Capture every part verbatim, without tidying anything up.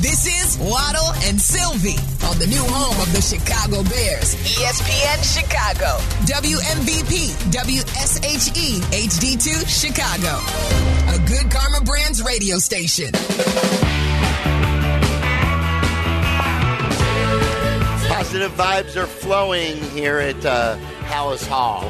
This is Waddle and Silvy on the new home of the Chicago Bears. E S P N Chicago. W M V P, W S H E, H D two, Chicago. A Good Karma Brands radio station. Positive vibes are flowing here at uh, Halas Hall.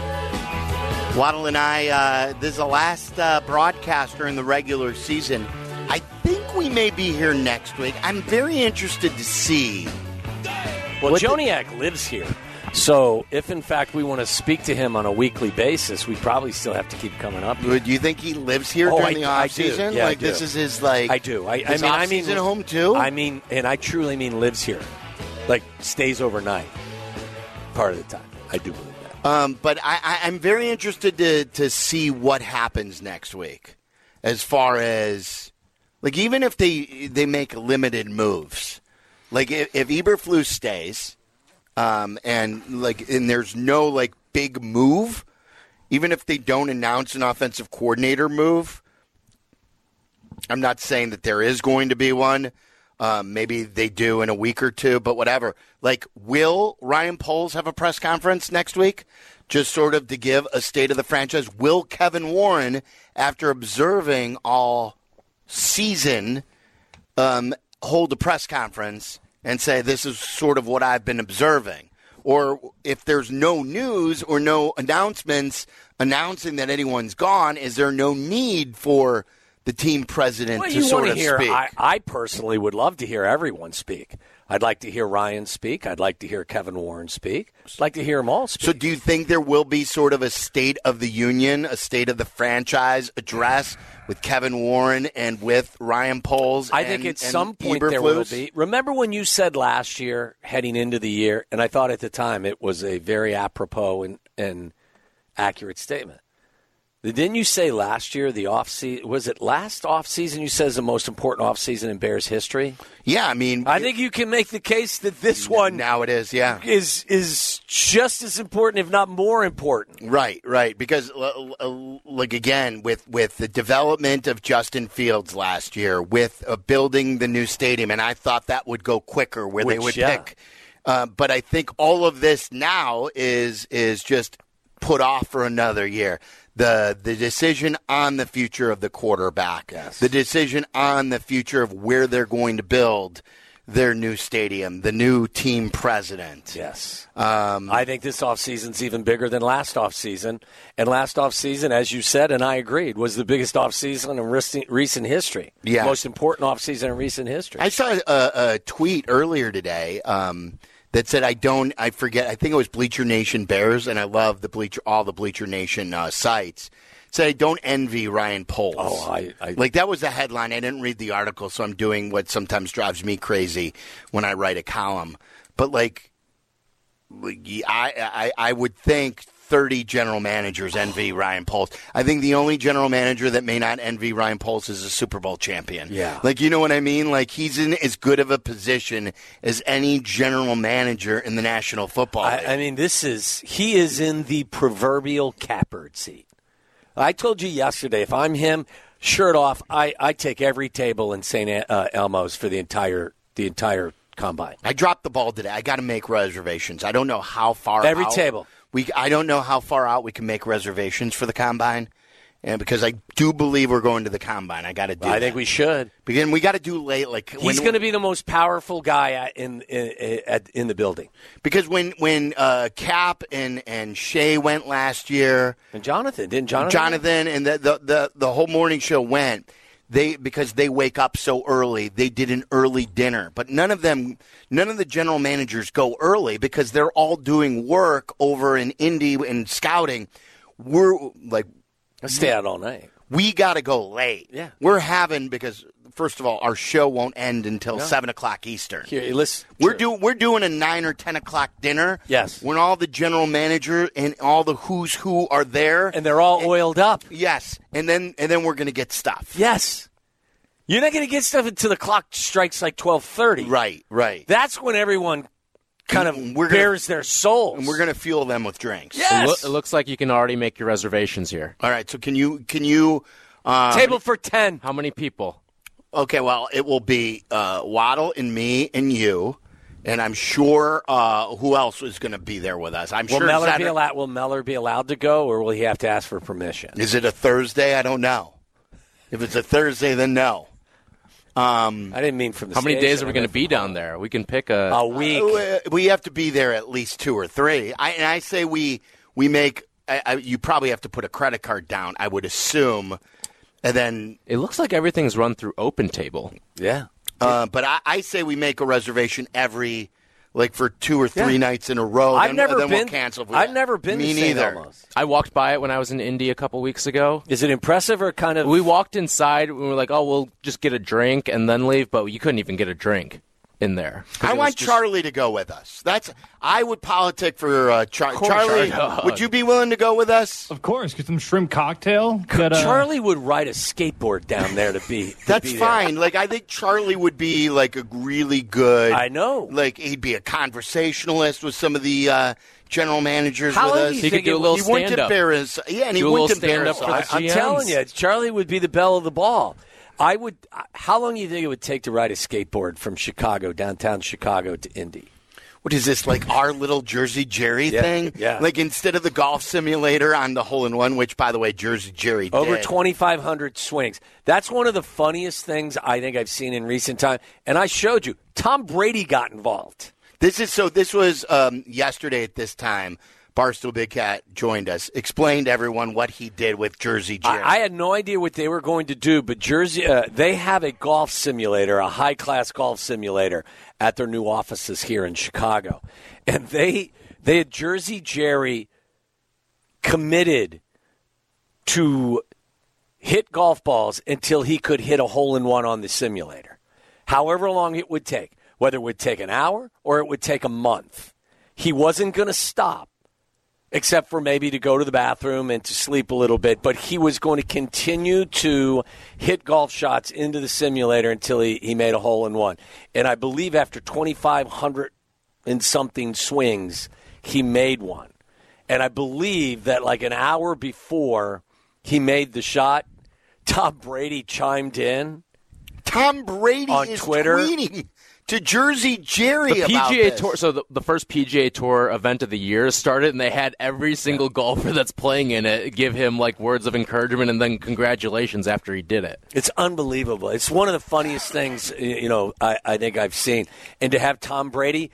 Waddle and I, uh, this is the last uh, broadcast during the regular season. I think we may be here next week. I'm very interested to see. Well, Joniak the- lives here. So if, in fact, we want to speak to him on a weekly basis, we probably still have to keep coming up. Do you think he lives here oh, during I, the offseason? Yeah, like, this is his, like, I do. I, his I mean, offseason I mean, home, too? I mean, and I truly mean lives here. Like, stays overnight part of the time. I do believe that. Um, but I, I, I'm very interested to, to see what happens next week as far as, like, even if they, they make limited moves. Like, if, if Eberflus stays... Um, and like, and there's no like big move, even if they don't announce an offensive coordinator move. I'm not saying that there is going to be one. Um, maybe they do in a week or two, but whatever. Like, will Ryan Poles have a press conference next week, just sort of to give a state of the franchise? Will Kevin Warren, after observing all season, um, hold a press conference and say, this is sort of what I've been observing? Or if there's no news or no announcements announcing that anyone's gone, is there no need for the team president well, to sort of hear, speak? I, I personally would love to hear everyone speak. I'd like to hear Ryan speak. I'd like to hear Kevin Warren speak. I'd like to hear them all speak. So do you think there will be sort of a State of the Union, a State of the Franchise address with Kevin Warren and with Ryan Poles? I and, think at some point Eberflus? There will be. Remember when you said last year, heading into the year, and I thought at the time it was a very apropos and, and accurate statement. Didn't you say last year, the offseason, was it last offseason you said is the most important offseason in Bears history? Yeah, I mean. I it, think you can make the case that this one. Now it is, yeah. Is is just as important, if not more important. Right, right. Because, like, again, with, with the development of Justin Fields last year, with uh, building the new stadium, and I thought that would go quicker where Which, they would yeah. pick. Uh, but I think all of this now is is just put off for another year. The the decision on the future of the quarterback, yes. The decision on the future of where they're going to build their new stadium, the new team president. Yes. Um, I think this offseason's even bigger than last offseason. And last offseason, as you said, and I agreed, was the biggest offseason in recent, recent history. Yeah. Most important offseason in recent history. I saw a, a tweet earlier today um, that said, I don't, I forget, I think it was Bleacher Nation Bears, and I love the Bleacher, all the Bleacher Nation uh, sites, said, I don't envy Ryan Poles. Oh, I, I... Like, that was the headline. I didn't read the article, so I'm doing what sometimes drives me crazy when I write a column. But, like, I, I, I would think thirty general managers envy Ryan Poles. I think the only general manager that may not envy Ryan Poles is a Super Bowl champion. Yeah. Like, you know what I mean? Like, he's in as good of a position as any general manager in the National Football League. I, I mean, this is, he is in the proverbial catbird seat. I told you yesterday, if I'm him, shirt off, I, I take every table in Saint Uh, Elmo's for the entire the entire combine. I dropped the ball today. I got to make reservations. I don't know how far Every out. table. We I don't know how far out we can make reservations for the Combine, and because I do believe we're going to the Combine, I got to do. Well, I that. think we should. Begin. We got to do late. Like he's going to be the most powerful guy in in, in the building. Because when when uh, Cap and and Shea went last year, and Jonathan didn't Jonathan Jonathan and the the the, the whole morning show went. They because they wake up so early, they did an early dinner. But none of them, none of the general managers go early because they're all doing work over in Indy and scouting. We're like, I'll stay out all night. We got to go late. Yeah, we're having because first of all, our show won't end until no. seven o'clock Eastern. Here, listen, we're sure. doing we're doing a nine or ten o'clock dinner. Yes, when all the general manager and all the who's who are there, and they're all and, oiled up. Yes, and then and then we're gonna get stuff. Yes, you're not gonna get stuff until the clock strikes like twelve thirty. Right, right. That's when everyone kind of we're bears gonna, their souls, and we're gonna fuel them with drinks. Yes, it looks like you can already make your reservations here. All right, so can you can you um, table for ten? How many people? Okay, well, it will be uh, Waddle and me and you, and I'm sure uh, who else is going to be there with us. I'm will sure Meller Senator- be allowed, Will Meller be allowed to go, or will he have to ask for permission? Is it a Thursday? I don't know. If it's a Thursday, then no. Um, I didn't mean from the How station. Many days are we going to be down there? We can pick a, a week. Uh, we have to be there at least two or three. I, and I say we we make I, I, – you probably have to put a credit card down, I would assume – and then it looks like everything's run through OpenTable. Yeah, uh, but I, I say we make a reservation every, like for two or three yeah. nights in a row. I've then, never then been. We'll cancel if we I've have. never been. Me to neither. Almost. I walked by it when I was in Indy a couple weeks ago. Is it impressive or kind of? We walked inside and we were like, "Oh, we'll just get a drink and then leave," but you couldn't even get a drink in there. I want just... Charlie to go with us. That's I would politic for uh, Char- course, Charlie. Charlie. Would you be willing to go with us? Of course, get some shrimp cocktail. That, uh... Charlie would ride a skateboard down there to be. To That's be fine. There. Like I think Charlie would be like a really good. I know. Like he'd be a conversationalist with some of the uh, general managers How with us. He could do a little he stand wouldn't up. Embarrass. Yeah, and do he a wouldn't embarrass. Up us. I'm telling you, Charlie would be the belle of the ball. I would. How long do you think it would take to ride a skateboard from Chicago, downtown Chicago, to Indy? What is this, like our little Jersey Jerry yeah, thing? Yeah. Like instead of the golf simulator on the hole-in-one, which, by the way, Jersey Jerry did. Over twenty-five hundred swings. That's one of the funniest things I think I've seen in recent time. And I showed you, Tom Brady got involved. This is so. This was um, yesterday at this time. Barstool Big Cat joined us, explained to everyone what he did with Jersey Jerry. I, I had no idea what they were going to do, but Jersey uh, they have a golf simulator, a high-class golf simulator at their new offices here in Chicago. And they they had Jersey Jerry committed to hit golf balls until he could hit a hole-in-one on the simulator, however long it would take, whether it would take an hour or it would take a month. He wasn't going to stop. Except for maybe to go to the bathroom and to sleep a little bit. But he was going to continue to hit golf shots into the simulator until he, he made a hole-in-one. And I believe after twenty-five hundred and something swings, he made one. And I believe that like an hour before he made the shot, Tom Brady chimed in. Tom Brady on is Twitter. Tweeting. To Jersey Jerry the P G A about this. Tour, so the, the first P G A Tour event of the year started, and they had every single yeah. golfer that's playing in it give him like words of encouragement and then congratulations after he did it. It's unbelievable. It's one of the funniest things you know I, I think I've seen. And to have Tom Brady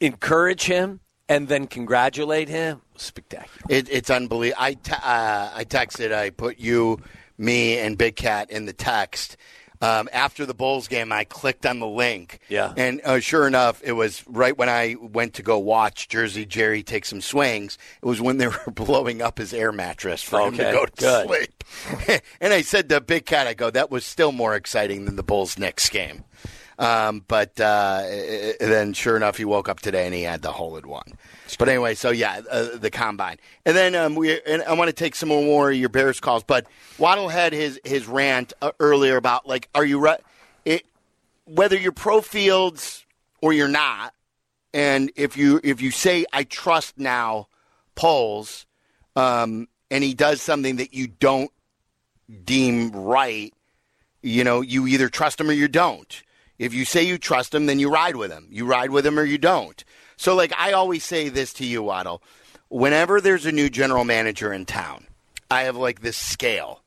encourage him and then congratulate him, spectacular. It, it's unbelievable. I te- uh, I texted. I put you, me, and Big Cat in the text. Um, after the Bulls game, I clicked on the link. Yeah. And uh, sure enough, it was right when I went to go watch Jersey Jerry take some swings. It was when they were blowing up his air mattress for okay, him to go to good. sleep. And I said to Big Cat, I go, that was still more exciting than the Bulls-Knicks game. Um, but uh, then sure enough, he woke up today and he had the hole-in-one. But anyway, so yeah, uh, the Combine. And then um, we and I want to take some more of your Bears calls, but Waddle had his, his rant uh, earlier about, like, are you re- it, whether you're pro Fields or you're not, and if you if you say, I trust now Poles, um, and he does something that you don't deem right, you know, you either trust him or you don't. If you say you trust him, then you ride with him. You ride with him or you don't. So, like, I always say this to you, Waddle. Whenever there's a new general manager in town, I have, like, this scale,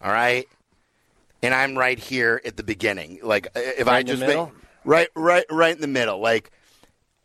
all right? And I'm right here at the beginning. Like, if right I just make, right, right, right in the middle. Like,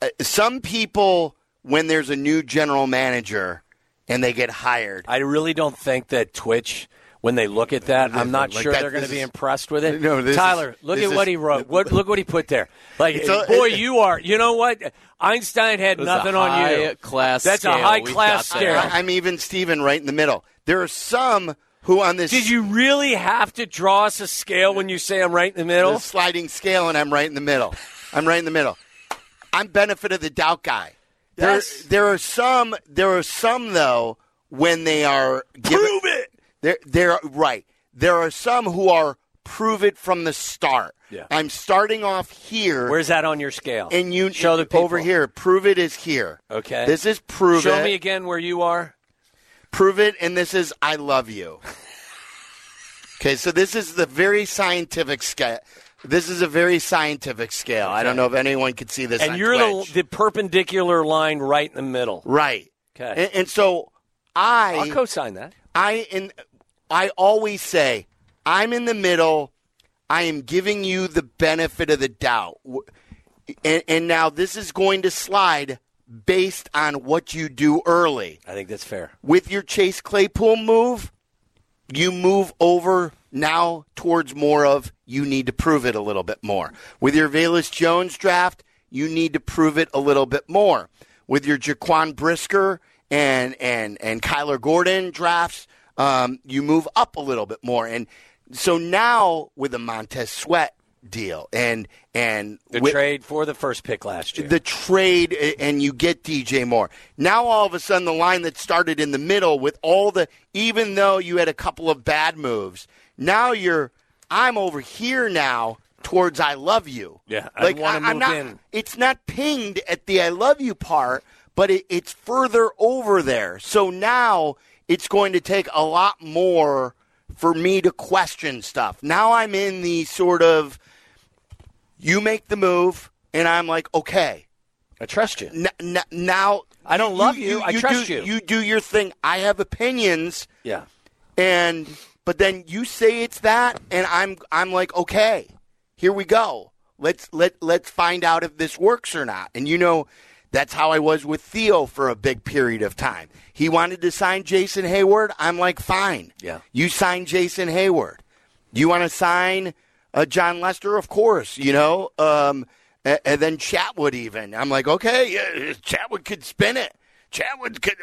uh, some people, when there's a new general manager and they get hired. I really don't think that Twitch... When they look at that, I'm not like sure that, they're going to be is, impressed with it. No, Tyler, is, look at is, what he wrote. What, look what he put there. Like, a, boy, it, you are. You know what? Einstein had nothing on you. Class That's scale. a high We've class scale. That. I'm even Steven right in the middle. There are some who on this. Did you really have to draw us a scale when you say I'm right in the middle? There's a sliding scale, and I'm right in the middle. I'm right in the middle. I'm benefit of the doubt guy. There, yes. there are some. There are some though when they are given, prove it. They're, they're right. There are some who are prove it from the start. Yeah. I'm starting off here. Where's that on your scale? And you show the people. Over here. Prove it is here. Okay. This is prove it. Show me again where you are. Prove it, and this is I love you. Okay, so this is the very scientific scale. This is a very scientific scale. Okay. I don't know if anyone could see this and on you're Twitch. The, the perpendicular line right in the middle. Right. Okay. And, and so I... I'll co-sign that. I in, I always say, I'm in the middle. I am giving you the benefit of the doubt. And, and now this is going to slide based on what you do early. I think that's fair. With your Chase Claypool move, you move over... Now towards more of you need to prove it a little bit more. With your Velus Jones draft, you need to prove it a little bit more. With your Jaquan Brisker and and and Kyler Gordon drafts, um, you move up a little bit more. And so now with the Montez Sweat deal and and the with, trade for the first pick last year, the trade and you get D J Moore. Now all of a sudden the line that started in the middle with all the even though you had a couple of bad moves. Now you're, I'm over here now towards I love you. Yeah, like, I want to move I'm not, in. It's not pinged at the I love you part, but it, it's further over there. So now it's going to take a lot more for me to question stuff. Now I'm in the sort of, you make the move, and I'm like, okay. I trust you. N- n- now. I don't love you. you, you I you trust do, you. You do your thing. I have opinions. Yeah. And... But then you say it's that, and I'm I'm like, okay, here we go. Let's let let's find out if this works or not. And you know, that's how I was with Theo for a big period of time. He wanted to sign Jason Hayward. I'm like, fine. Yeah. You sign Jason Hayward. You want to sign uh, John Lester, of course. You know, um, and, and then Chatwood even. I'm like, okay, yeah, Chatwood could spin it. Chatwood could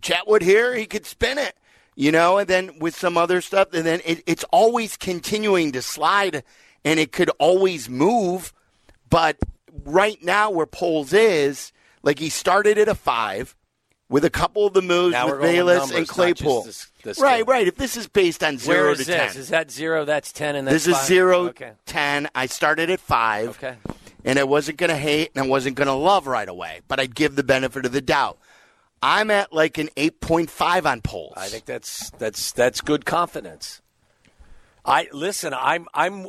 Chatwood here. He could spin it. You know, and then with some other stuff, and then it, it's always continuing to slide, and it could always move. But right now where Poles is, like he started at a five with a couple of the moves now with Velus and Claypool. This, this right, game. right. If this is based on zero Where is to this? ten. Is that zero? That's ten, and that's This five? Is zero, okay. ten. I started at five, okay. And I wasn't going to hate and I wasn't going to love right away, but I'd give the benefit of the doubt. I'm at like an eight point five on Poles. I think that's that's that's good confidence. I listen. I'm I'm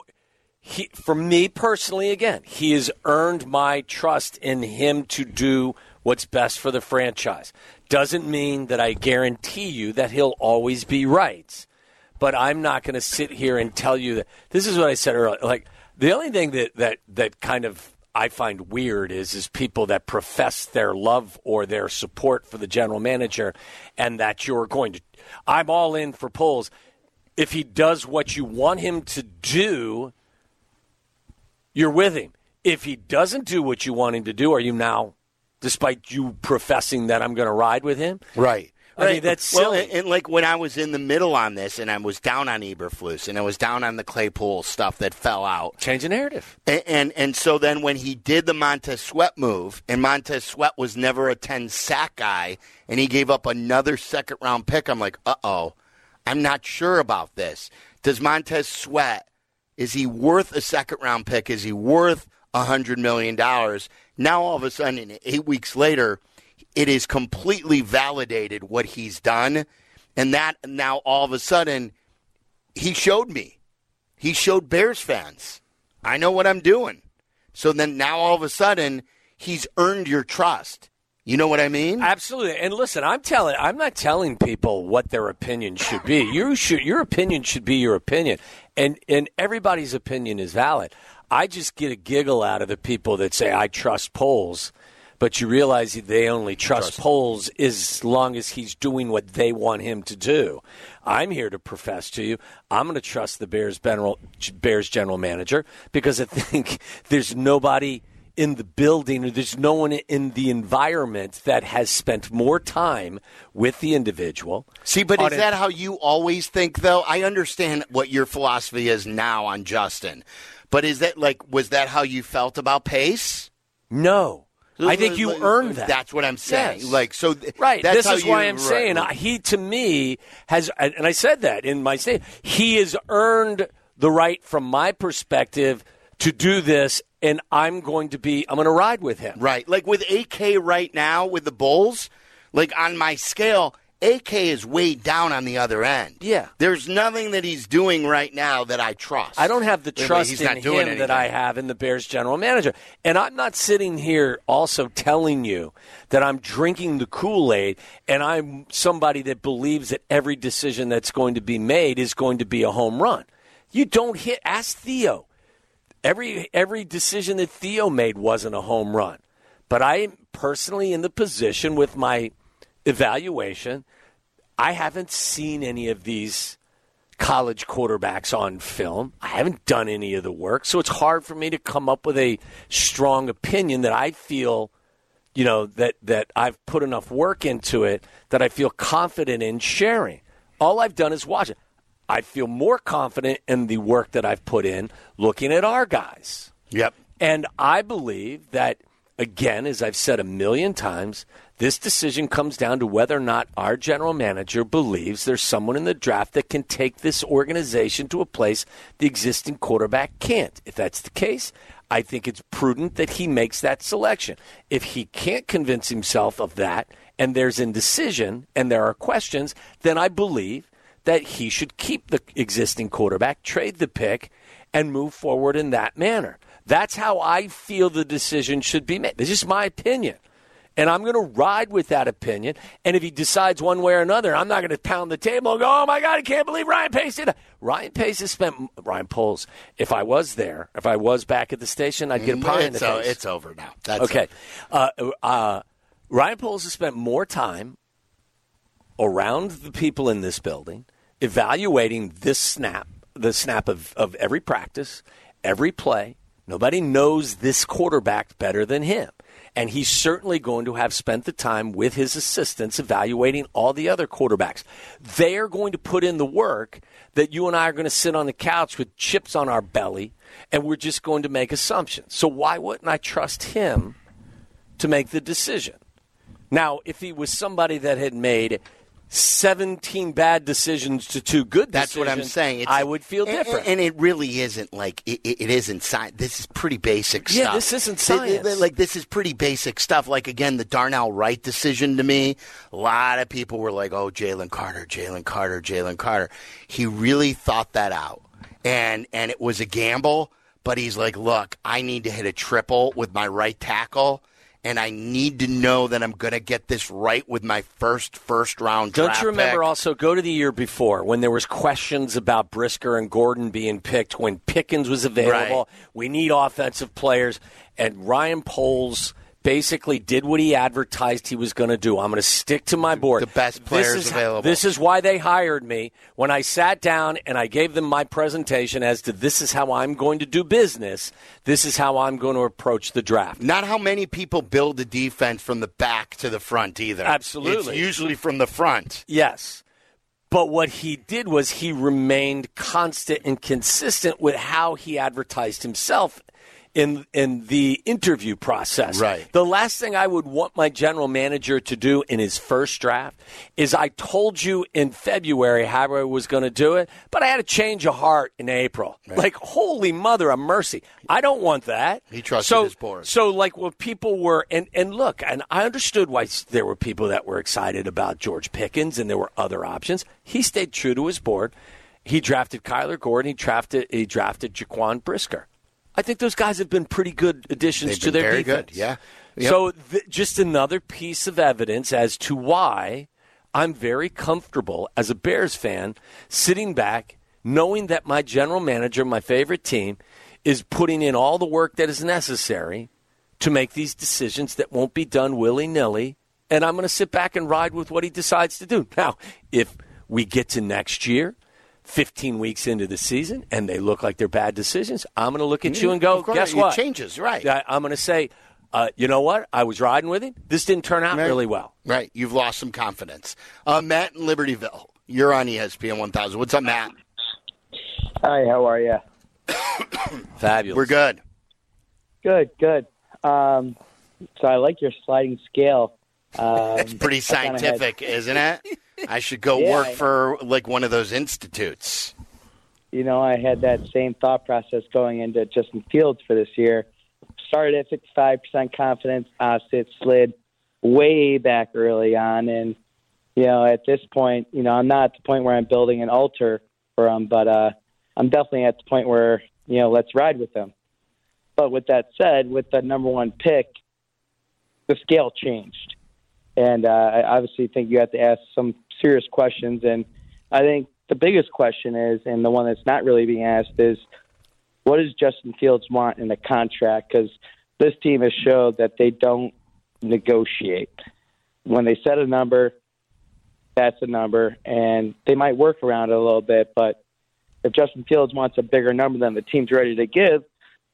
he, for me personally. Again, he has earned my trust in him to do what's best for the franchise. Doesn't mean that I guarantee you that he'll always be right. But I'm not going to sit here and tell you that this is what I said earlier. Like the only thing that that, that kind of. I find weird is is people that profess their love or their support for the general manager and that you're going to – I'm all in for Poles. If he does what you want him to do, you're with him. If he doesn't do what you want him to do, are you now, despite you professing that I'm going to ride with him? Right. I mean, right. That's silly. Well, and like when I was in the middle on this and I was down on Eberflus and I was down on the Claypool stuff that fell out. Change the narrative. And, and and so then when he did the Montez Sweat move, and Montez Sweat was never a ten-sack guy, and he gave up another second-round pick, I'm like, uh-oh, I'm not sure about this. Does Montez Sweat, is he worth a second-round pick? Is he worth one hundred million dollars? Now all of a sudden, eight weeks later, it is completely validated what he's done, and that now all of a sudden he showed me. He showed Bears fans. I know what I'm doing. So then now all of a sudden he's earned your trust. You know what I mean? Absolutely. And listen, I'm telling I'm not telling people what their opinion should be. You should your opinion should be your opinion. And and everybody's opinion is valid. I just get a giggle out of the people that say I trust Poles. But you realize they only trust, trust Poles as long as he's doing what they want him to do. I'm here to profess to you, I'm going to trust the Bears general, Bears general manager because I think there's nobody in the building, or there's no one in the environment that has spent more time with the individual. See, but is that how you always think, though? I understand what your philosophy is now on Justin. But is that like was that how you felt about Pace? No. I think you earned that. That's what I'm saying. Yes. Like so, th- right? That's this how is you, why I'm right, saying right. He, to me, has, and I said that in my statement. He has earned the right, from my perspective, to do this, and I'm going to be, I'm going to ride with him. Right. Like with A K right now with the Bulls, like on my scale, A K is way down on the other end. Yeah. There's nothing that he's doing right now that I trust. I don't have the trust in him anything. that I have in the Bears general manager. And I'm not sitting here also telling you that I'm drinking the Kool-Aid and I'm somebody that believes that every decision that's going to be made is going to be a home run. You don't hit. Ask Theo. Every every decision that Theo made wasn't a home run. But I'm personally in the position with my evaluation, I haven't seen any of these college quarterbacks on film. I haven't done any of the work, so it's hard for me to come up with a strong opinion that I feel, you know, that, that I've put enough work into it that I feel confident in sharing. All I've done is watch it. I feel more confident in the work that I've put in looking at our guys. Yep. And I believe that, again, as I've said a million times, this decision comes down to whether or not our general manager believes there's someone in the draft that can take this organization to a place the existing quarterback can't. If that's the case, I think it's prudent that he makes that selection. If he can't convince himself of that, and there's indecision, and there are questions, then I believe that he should keep the existing quarterback, trade the pick, and move forward in that manner. That's how I feel the decision should be made. This is my opinion. And I'm going to ride with that opinion. And if he decides one way or another, I'm not going to pound the table and go, oh, my God, I can't believe Ryan Pace did it. Ryan Pace has spent – Ryan Poles. If I was there, if I was back at the station, I'd get a pie in the face. It's over now. That's okay. Uh, uh, Ryan Poles has spent more time around the people in this building evaluating this snap, the snap of, of every practice, every play. Nobody knows this quarterback better than him. And he's certainly going to have spent the time with his assistants evaluating all the other quarterbacks. They are going to put in the work that you and I are going to sit on the couch with chips on our belly, and we're just going to make assumptions. So why wouldn't I trust him to make the decision? Now, if he was somebody that had made seventeen bad decisions to two good decisions. That's what I'm saying. It's, I would feel and, different. And it really isn't like, it, it isn't science. This is pretty basic stuff. Yeah, this isn't science. It, it, like, this is pretty basic stuff. Like, again, the Darnell Wright decision to me, a lot of people were like, oh, Jalen Carter, Jalen Carter, Jalen Carter. He really thought that out. And, and it was a gamble, but he's like, look, I need to hit a triple with my right tackle. And I need to know that I'm going to get this right with my first first-round draft pick. Don't you remember also, go to the year before, when there was questions about Brisker and Gordon being picked, when Pickens was available, right. We need offensive players, and Ryan Poles basically did what he advertised he was going to do. I'm going to stick to my board. The best players this is, available. This is why they hired me. When I sat down and I gave them my presentation as to this is how I'm going to do business, this is how I'm going to approach the draft. Not how many people build a defense from the back to the front either. Absolutely. It's usually from the front. Yes. But what he did was he remained constant and consistent with how he advertised himself In in the interview process. Right. The last thing I would want my general manager to do in his first draft is I told you in February how I was going to do it, but I had a change of heart in April. Right. Like, holy mother of mercy. I don't want that. He trusted so, his board. So, like, what people were, and, and look, and I understood why there were people that were excited about George Pickens and there were other options. He stayed true to his board. He drafted Kyler Gordon. He drafted, he drafted Jaquan Brisker. I think those guys have been pretty good additions They've to their very defense. Good, yeah. Yep. So th- just another piece of evidence as to why I'm very comfortable as a Bears fan sitting back, knowing that my general manager, my favorite team, is putting in all the work that is necessary to make these decisions that won't be done willy-nilly, and I'm going to sit back and ride with what he decides to do. Now, if we get to next year, fifteen weeks into the season, and they look like they're bad decisions, I'm going to look at you and go, guess what? It changes, right. I'm going to say, uh, you know what? I was riding with him. This didn't turn out really well. Right. You've lost some confidence. Uh, Matt in Libertyville, you're on E S P N one thousand. What's up, Matt? Hi, how are you? Fabulous. We're good. Good, good. Um, so I like your sliding scale. Um, it's pretty scientific, had... isn't it? I should go yeah, work for, like, one of those institutes. You know, I had that same thought process going into Justin Fields for this year. Started at fifty-five percent confidence. Uh, it slid way back early on, and you know, at this point, you know, I'm not at the point where I'm building an altar for him, but uh, I'm definitely at the point where, you know, let's ride with him. But with that said, with the number one pick, the scale changed. And uh, I obviously think you have to ask some serious questions. And I think the biggest question is, and the one that's not really being asked, is what does Justin Fields want in the contract? Because this team has showed that they don't negotiate. When they set a number, that's a number. And they might work around it a little bit. But if Justin Fields wants a bigger number than the team's ready to give,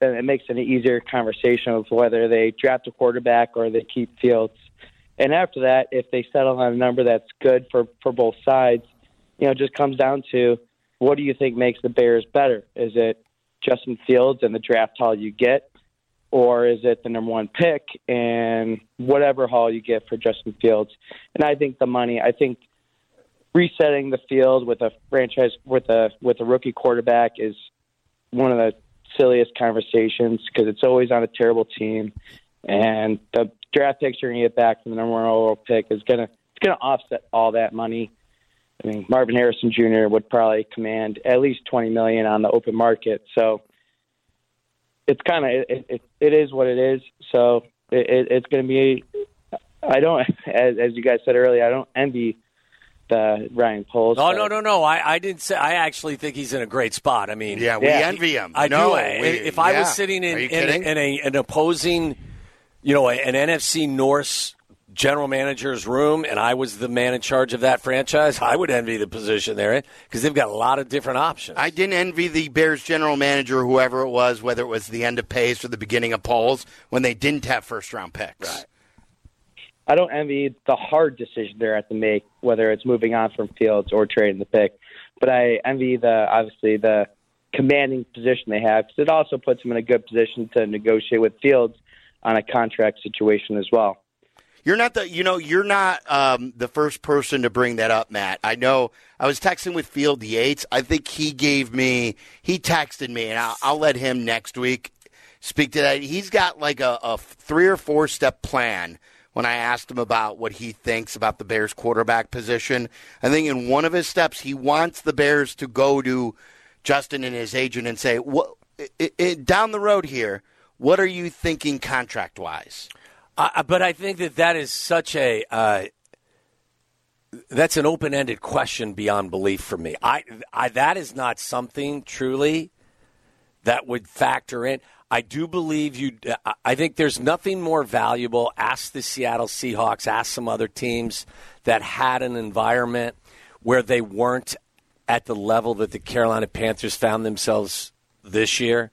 then it makes it an easier conversation of whether they draft a quarterback or they keep Fields. And after that, if they settle on a number that's good for, for both sides, you know, it just comes down to what do you think makes the Bears better? Is it Justin Fields and the draft haul you get, or is it the number one pick and whatever haul you get for Justin Fields? And I think the money, I think resetting the field with a franchise, with a with a rookie quarterback is one of the silliest conversations because it's always on a terrible team. And the draft picks you're going to get back from the number one overall pick is going to it's going to offset all that money. I mean, Marvin Harrison Junior would probably command at least twenty million dollars on the open market. So it's kind of it, it, it is what it is. So it, it, it's going to be. I don't, as, as you guys said earlier, I don't envy the Ryan Poles. Oh no, no, no! I, I didn't say. I actually think he's in a great spot. I mean, yeah, we yeah, envy him. I no, do. We, if I yeah. was sitting in in, in, in a, an opposing, you know, an N F C North general manager's room, and I was the man in charge of that franchise, I would envy the position they're in because they've got a lot of different options. I didn't envy the Bears general manager, whoever it was, whether it was the end of Pace or the beginning of Poles, when they didn't have first-round picks. Right. I don't envy the hard decision they're at to make, whether it's moving on from Fields or trading the pick. But I envy, the obviously, the commanding position they have because it also puts them in a good position to negotiate with Fields on a contract situation as well. You're not the, you know, you're not um, the first person to bring that up, Matt. I know I was texting with Field Yates. I think he gave me, he texted me, and I'll, I'll let him next week speak to that. He's got like a, a three or four step plan. When I asked him about what he thinks about the Bears quarterback position, I think in one of his steps, he wants the Bears to go to Justin and his agent and say, "What it, it, down the road here, what are you thinking contract wise?" Uh, but I think that that is such a uh, that's an open-ended question beyond belief for me. I, I that is not something truly that would factor in. I do believe you. I think there's nothing more valuable. Ask the Seattle Seahawks. Ask some other teams that had an environment where they weren't at the level that the Carolina Panthers found themselves this year.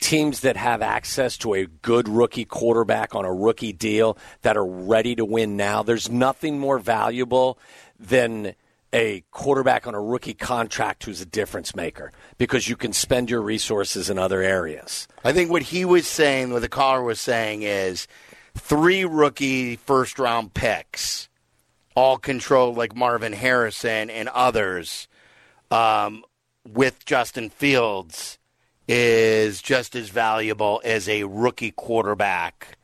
Teams that have access to a good rookie quarterback on a rookie deal that are ready to win now, there's nothing more valuable than a quarterback on a rookie contract who's a difference maker because you can spend your resources in other areas. I think what he was saying, what the caller was saying, is three rookie first-round picks, all controlled like Marvin Harrison and others, um, with Justin Fields, is just as valuable as a rookie quarterback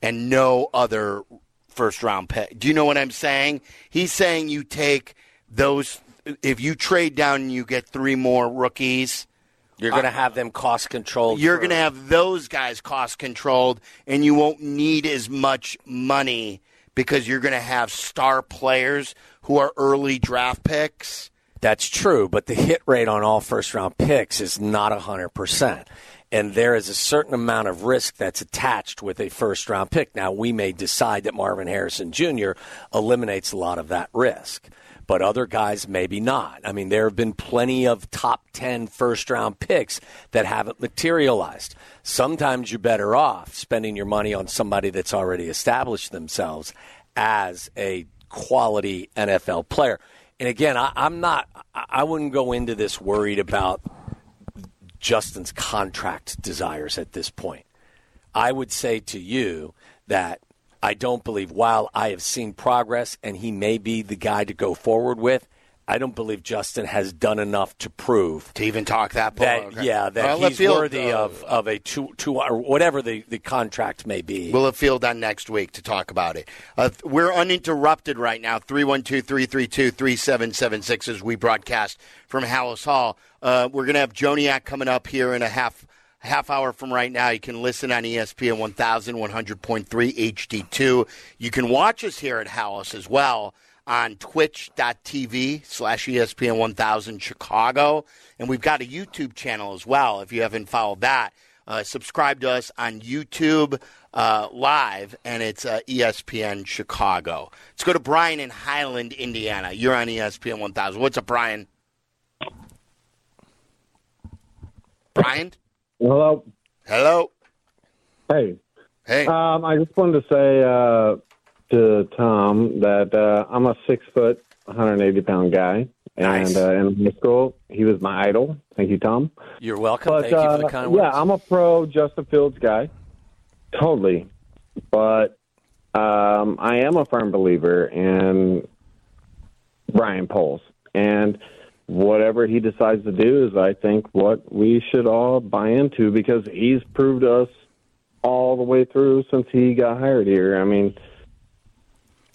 and no other first-round pick. Do you know what I'm saying? He's saying you take those – if you trade down and you get three more rookies – you're going to have them cost-controlled. You're going to have those guys cost-controlled, and you won't need as much money because you're going to have star players who are early draft picks. That's true, but the hit rate on all first-round picks is not one hundred percent. And there is a certain amount of risk that's attached with a first-round pick. Now, we may decide that Marvin Harrison Junior eliminates a lot of that risk, but other guys maybe not. I mean, there have been plenty of top ten first-round picks that haven't materialized. Sometimes you're better off spending your money on somebody that's already established themselves as a quality N F L player. And again, I, I'm not. I wouldn't go into this worried about Justin's contract desires at this point. I would say to you that I don't believe, while I have seen progress and he may be the guy to go forward with, I don't believe Justin has done enough to prove to even talk that. Ball. That okay. Yeah, that well, he's field, worthy uh, of, of a two two or whatever the, the contract may be. We'll have Field on next week to talk about it. Uh, we're uninterrupted right now. three one two, three three two, three seven seven six as we broadcast from Halas Hall. Uh, we're gonna have Joniak coming up here in a half half hour from right now. You can listen on E S P N one thousand, one hundred point three H D two. You can watch us here at Halas as well on twitch.tv slash ESPN 1000 Chicago. And we've got a YouTube channel as well, if you haven't followed that. Uh, subscribe to us on YouTube uh, Live, and it's uh, E S P N Chicago. Let's go to Brian in Highland, Indiana. You're on E S P N one thousand. What's up, Brian? Brian? Hello. Hello. Hey. Hey. Um, I just wanted to say... Uh, to Tom that uh, I'm a six-foot, one hundred eighty pound guy. And nice. uh, in high school, he was my idol. Thank you, Tom. You're welcome. But, Thank uh, you for the kind words. Yeah, I'm a pro Justin Fields guy. Totally. But um, I am a firm believer in Ryan Poles. And whatever he decides to do is, I think, what we should all buy into because he's proved us all the way through since he got hired here. I mean...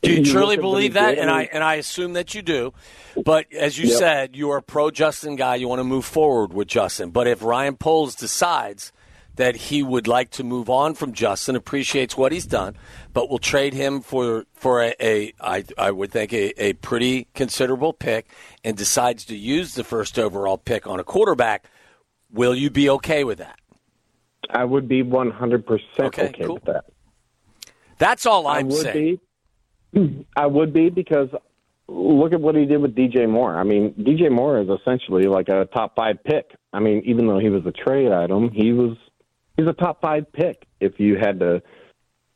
Do you truly believe that? And I and I assume that you do. But as you yep. said, you are a pro-Justin guy. You want to move forward with Justin. But if Ryan Poles decides that he would like to move on from Justin, appreciates what he's done, but will trade him for for a, a I, I would think, a, a pretty considerable pick and decides to use the first overall pick on a quarterback, will you be okay with that? I would be one hundred percent okay, okay cool. with that. That's all I'm I would saying. Be- I would be because look at what he did with D J. Moore. I mean, D J. Moore is essentially like a top five pick. I mean, even though he was a trade item, he was he's a top five pick. If you had to,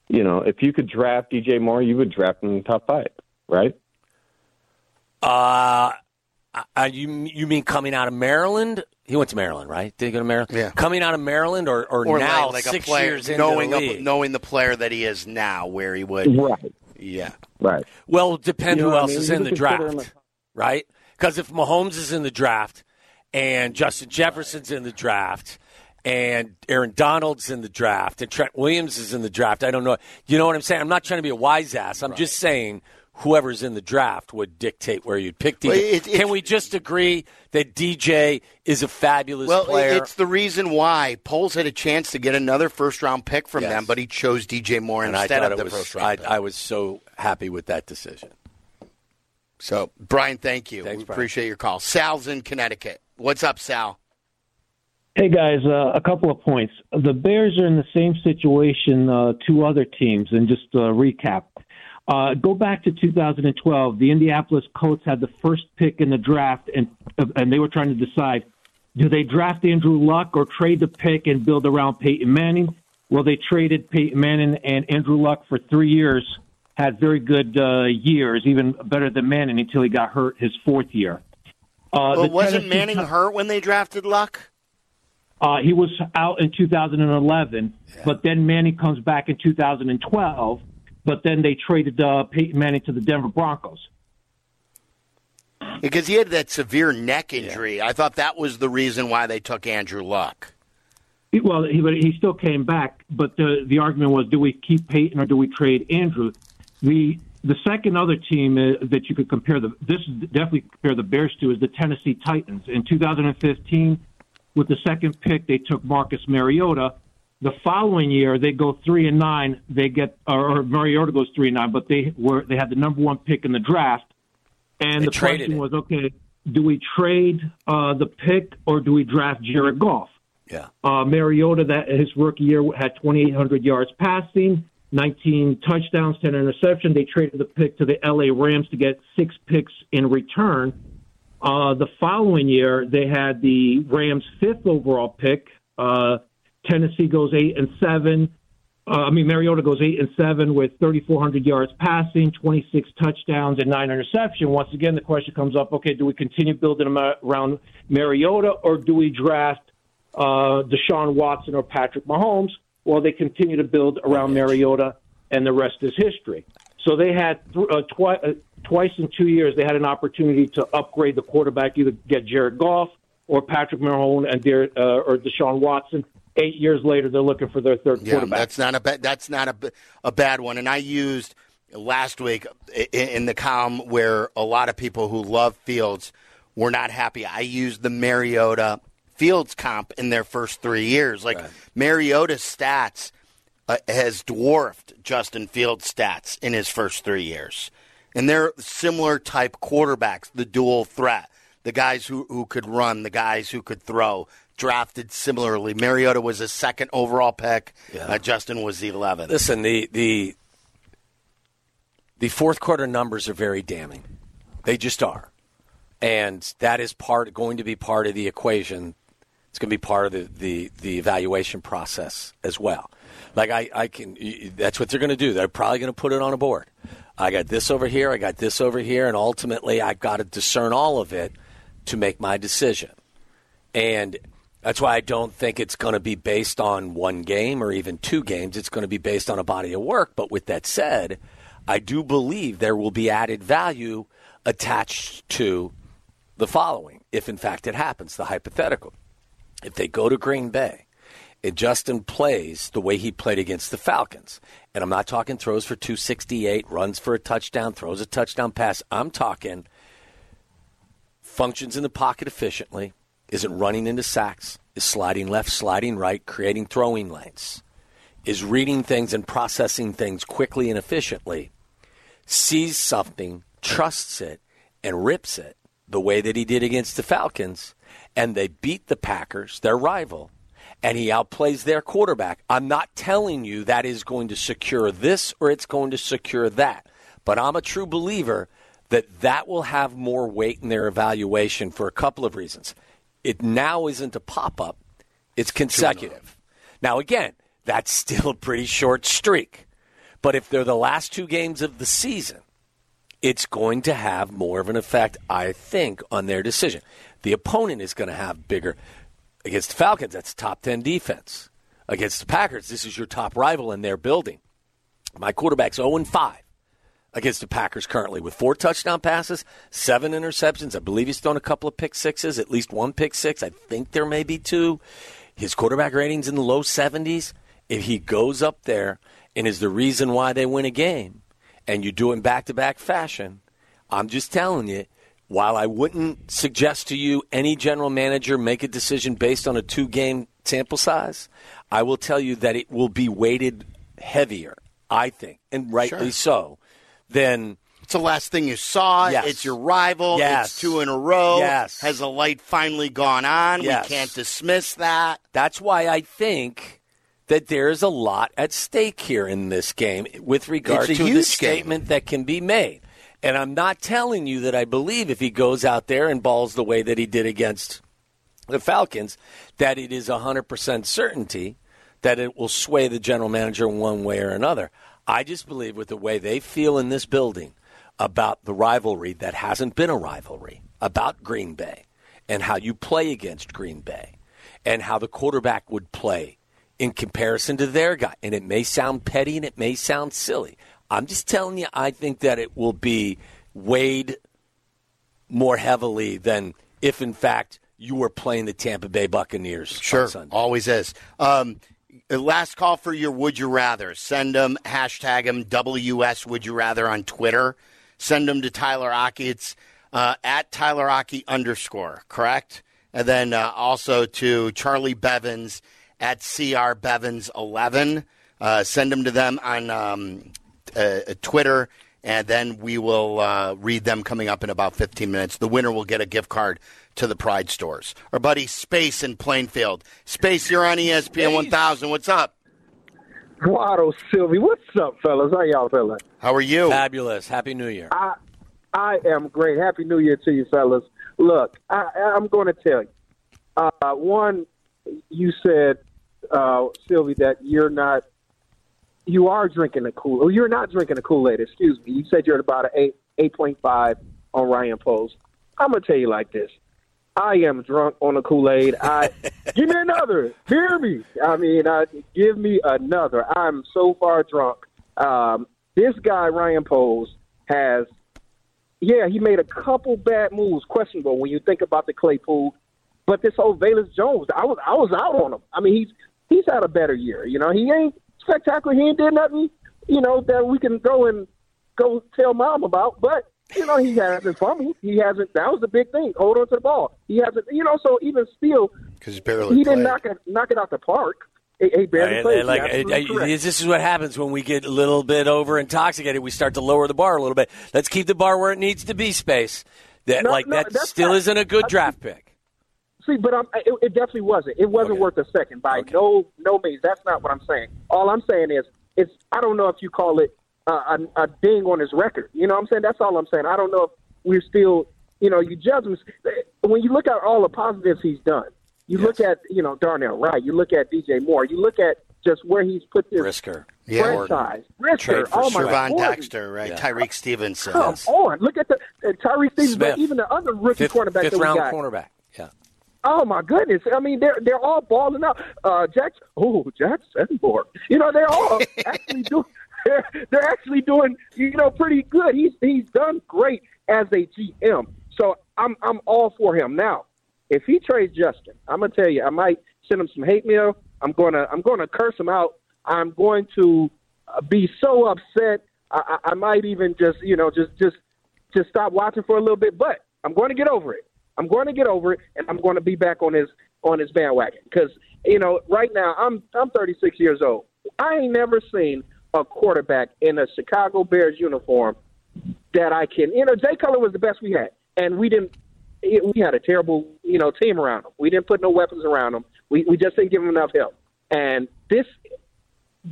you know, if you could draft D J. Moore, you would draft him in the top five, right? Uh, uh, you you mean coming out of Maryland? He went to Maryland, right? Did he go to Maryland? Yeah. Coming out of Maryland, or or, or now like six a player, years knowing into the league. A, knowing the player that he is now, where he would right. Yeah. Right. Well, it depends you know who else I mean? is you in the draft, a... right? Because if Mahomes is in the draft and Justin Jefferson's in the draft and Aaron Donald's in the draft and Trent Williams is in the draft, I don't know. You know what I'm saying? I'm not trying to be a wise ass. I'm right. just saying whoever's in the draft would dictate where you'd pick D J. Well, it, Can we just agree that D J is a fabulous well, player? Well, it's the reason why Poles had a chance to get another first-round pick from yes. them, but he chose D J. Moore and instead of the first-round pick. I was so happy with that decision. So, Brian, thank you. Thanks, we Brian. appreciate your call. Sal's in Connecticut. What's up, Sal? Hey, guys, uh, a couple of points. The Bears are in the same situation uh, two other teams, and just uh, recap. Uh, go back to two thousand twelve. The Indianapolis Colts had the first pick in the draft, and and they were trying to decide, do they draft Andrew Luck or trade the pick and build around Peyton Manning? Well, they traded Peyton Manning and Andrew Luck for three years, had very good uh, years, even better than Manning until he got hurt his fourth year. Uh, but wasn't Manning hurt when they drafted Luck? Uh, he was out in two thousand eleven, yeah. but then Manning comes back in two thousand twelve. But then they traded uh, Peyton Manning to the Denver Broncos. Because he had that severe neck injury. Yeah. I thought that was the reason why they took Andrew Luck. Well, he, but he still came back. But the, the argument was, do we keep Peyton or do we trade Andrew? The the second other team that you could compare, the this definitely compare the Bears to, is the Tennessee Titans. In two thousand fifteen, with the second pick, they took Marcus Mariota. The following year, they go three and nine. They get, or Mariota goes three and nine, but they were they had the number one pick in the draft. And they the question it. was, okay, do we trade uh, the pick or do we draft Jared Goff? Yeah, uh, Mariota that his rookie year had twenty-eight hundred yards passing, nineteen touchdowns, ten interceptions. They traded the pick to the L A Rams to get six picks in return. Uh, the following year, they had the Rams' fifth overall pick. Uh, Tennessee goes eight and seven. Uh, I mean, Mariota goes eight and seven with thirty-four hundred yards passing, twenty-six touchdowns, and nine interceptions. Once again, the question comes up: okay, do we continue building around Mariota, or do we draft uh, Deshaun Watson or Patrick Mahomes? Well, they continue to build around Mariota, and the rest is history. So they had th- uh, twi- uh, twice in two years they had an opportunity to upgrade the quarterback, either get Jared Goff or Patrick Mahomes and their, uh, or Deshaun Watson. Eight years later, they're looking for their third yeah, quarterback. That's not a ba- that's not a, a bad one. And I used last week in, in the column where a lot of people who love Fields were not happy. I used the Mariota Fields comp in their first three years. Like right. Mariota's stats uh, has dwarfed Justin Fields' stats in his first three years. And they're similar type quarterbacks, the dual threat, the guys who, who could run, the guys who could throw. Drafted similarly. Mariota was a second overall pick. Yeah. Uh, Justin was the eleventh. Listen, the, the the fourth quarter numbers are very damning. They just are, and that is part going to be part of the equation. It's going to be part of the, the, the evaluation process as well. Like I, I can. That's what they're going to do. They're probably going to put it on a board. I got this over here. I got this over here, and ultimately, I've got to discern all of it to make my decision. And that's why I don't think it's going to be based on one game or even two games. It's going to be based on a body of work. But with that said, I do believe there will be added value attached to the following, if in fact it happens, the hypothetical. If they go to Green Bay and Justin plays the way he played against the Falcons, and I'm not talking throws for two sixty-eight, runs for a touchdown, throws a touchdown pass. I'm talking functions in the pocket efficiently. Isn't running into sacks, is sliding left, sliding right, creating throwing lanes, is reading things and processing things quickly and efficiently, sees something, trusts it, and rips it the way that he did against the Falcons, and they beat the Packers, their rival, and he outplays their quarterback. I'm not telling you that is going to secure this or it's going to secure that, but I'm a true believer that that will have more weight in their evaluation for a couple of reasons. It now isn't a pop-up. It's consecutive. Now, again, that's still a pretty short streak. But if they're the last two games of the season, it's going to have more of an effect, I think, on their decision. The opponent is going to have bigger. Against the Falcons, that's top ten defense. Against the Packers, this is your top rival in their building. My quarterback's oh and five against the Packers currently with four touchdown passes, seven interceptions. I believe he's thrown a couple of pick sixes, at least one pick six. I think there may be two. His quarterback rating's in the low seventies. If he goes up there and is the reason why they win a game and you do it in back-to-back fashion, I'm just telling you, while I wouldn't suggest to you any general manager make a decision based on a two-game sample size, I will tell you that it will be weighted heavier, I think, and rightly sure. so. Then it's the last thing you saw. Yes. It's your rival. Yes. It's two in a row. Yes. Has the light finally gone on? Yes. We can't dismiss that. That's why I think that there is a lot at stake here in this game with regard to the statement that can be made. And I'm not telling you that I believe if he goes out there and balls the way that he did against the Falcons, that it is one hundred percent certainty that it will sway the general manager one way or another. I just believe with the way they feel in this building about the rivalry that hasn't been a rivalry, about Green Bay and how you play against Green Bay and how the quarterback would play in comparison to their guy. And it may sound petty and it may sound silly. I'm just telling you, I think that it will be weighed more heavily than if, in fact, you were playing the Tampa Bay Buccaneers sure, on Sunday. Sure, always is. Um Last call for your Would You Rather. Send them, hashtag them, W S Would You Rather on Twitter. Send them to Tyler Arki. It's uh, at Tyler Arki underscore, correct? And then uh, also to Charlie Bevins at C R Bevins eleven. Uh, send them to them on um, uh, Twitter, and then we will uh, read them coming up in about fifteen minutes. The winner will get a gift card to the Pride stores. Our buddy Space in Plainfield. Space, you're on E S P N one thousand. What's up? Waddle, Silvy. What's up, fellas? How y'all feeling? How are you? Fabulous. Happy New Year. I I am great. Happy New Year to you, fellas. Look, I, I'm going to tell you. Uh, one, you said, uh, Silvy, that you're not, you are drinking a Kool-Aid. Well, you're not drinking a Kool-Aid, excuse me. You said you're at about an eight, eight point five on Ryan Poles. I'm going to tell you like this. I am drunk on a Kool-Aid. I give me another. Hear me. I mean, I, give me another. I'm so far drunk. Um, this guy, Ryan Poles, has yeah, he made a couple bad moves, questionable when you think about the Claypool. But this whole Velus Jones, I was I was out on him. I mean, he's he's had a better year. You know, he ain't spectacular. He ain't did nothing, you know, that we can go and go tell mom about. But, you know, he hasn't fumbled. He hasn't. That was the big thing. Hold on to the ball. He hasn't, you know, so even still, because he played. didn't knock it, knock it out the park. He barely played. And like, I, I, this is what happens when we get a little bit over intoxicated. We start to lower the bar a little bit. Let's keep the bar where it needs to be, Space. That no, like no, that still not, isn't a good I, draft pick. See, but I'm, it, it definitely wasn't. It wasn't okay. worth a second by okay. no no means. That's not what I'm saying. All I'm saying is, it's I don't know if you call it uh, a, a ding on his record. You know what I'm saying? That's all I'm saying. I don't know if we're still, you know, you judgments. When you look at all the positives he's done, You yes. look at, you know, Darnell Wright. You look at D J. Moore. You look at just where he's put this Brisker. franchise. Yeah, Brisker. Oh, my God. Trevon Dexter, right? Yeah. Tyreek Stevenson. Come yes. on. Look at the uh, Tyreek Stevenson, but even the other rookie fifth, cornerback fifth that we got. Fifth-round cornerback, yeah. Oh, my goodness. I mean, they're they're all balling out. Uh, Jackson, oh, Jackson Moore. You know, they're all actually doing they're, they're actually doing, you know, pretty good. He's he's done great as a G M. So I'm I'm all for him now. If he trades Justin, I'm gonna tell you, I might send him some hate mail. I'm gonna, I'm gonna curse him out. I'm going to be so upset. I, I, I might even just, you know, just, just, just stop watching for a little bit. But I'm going to get over it. I'm going to get over it, and I'm going to be back on his, on his bandwagon. Because you know, right now I'm, I'm thirty-six years old. I ain't never seen a quarterback in a Chicago Bears uniform that I can, you know, Jay Cutler was the best we had, and we didn't. We had a terrible, you know, team around him. We didn't put no weapons around him. We we just didn't give him enough help. And this,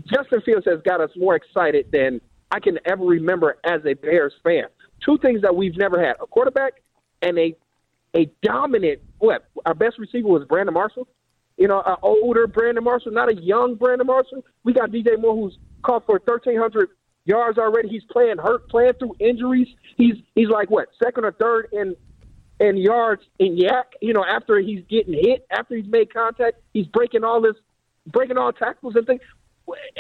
Justin Fields has got us more excited than I can ever remember as a Bears fan. Two things that we've never had: a quarterback and a a dominant. What our best receiver was Brandon Marshall. You know, an older Brandon Marshall, not a young Brandon Marshall. We got D J. Moore, who's caught for thirteen hundred yards already. He's playing hurt, playing through injuries. He's he's like what second or third in. And yards in Yak, you know, after he's getting hit, after he's made contact, he's breaking all this, breaking all tackles and things.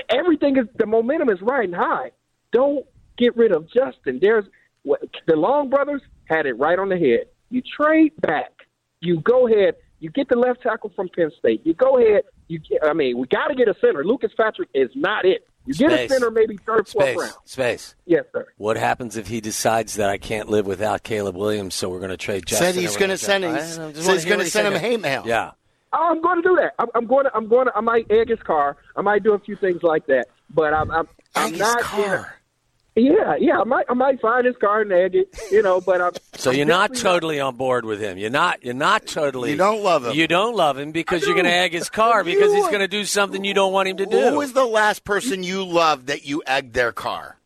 Everything is, the momentum is riding high. Don't get rid of Justin. There's, the Long brothers had it right on the head. You trade back. You go ahead. You get the left tackle from Penn State. You go ahead. You, get, I mean, we got to get a center. Lucas Patrick is not it. You Space. Get a center maybe third, fourth Space. Round. Space. Yes, sir. What happens if he decides that I can't live without Caleb Williams, so we're going to trade Justin? Said he's going to send him. Said he's going to send him hate mail. Yeah. I'm going to do that. I'm, I'm going to. I'm going to. I might egg his car. I might do a few things like that. But I'm. I'm, I'm egg not. His car. Yeah, yeah. I might. I might find his car and egg it. You know. But I'm. So I'm you're not totally on board with him. You're not. You're not totally. You don't love him. You don't love him because you're going to egg his car because you, he's going to do something you don't want him to do. Who was the last person you loved that you egged their car?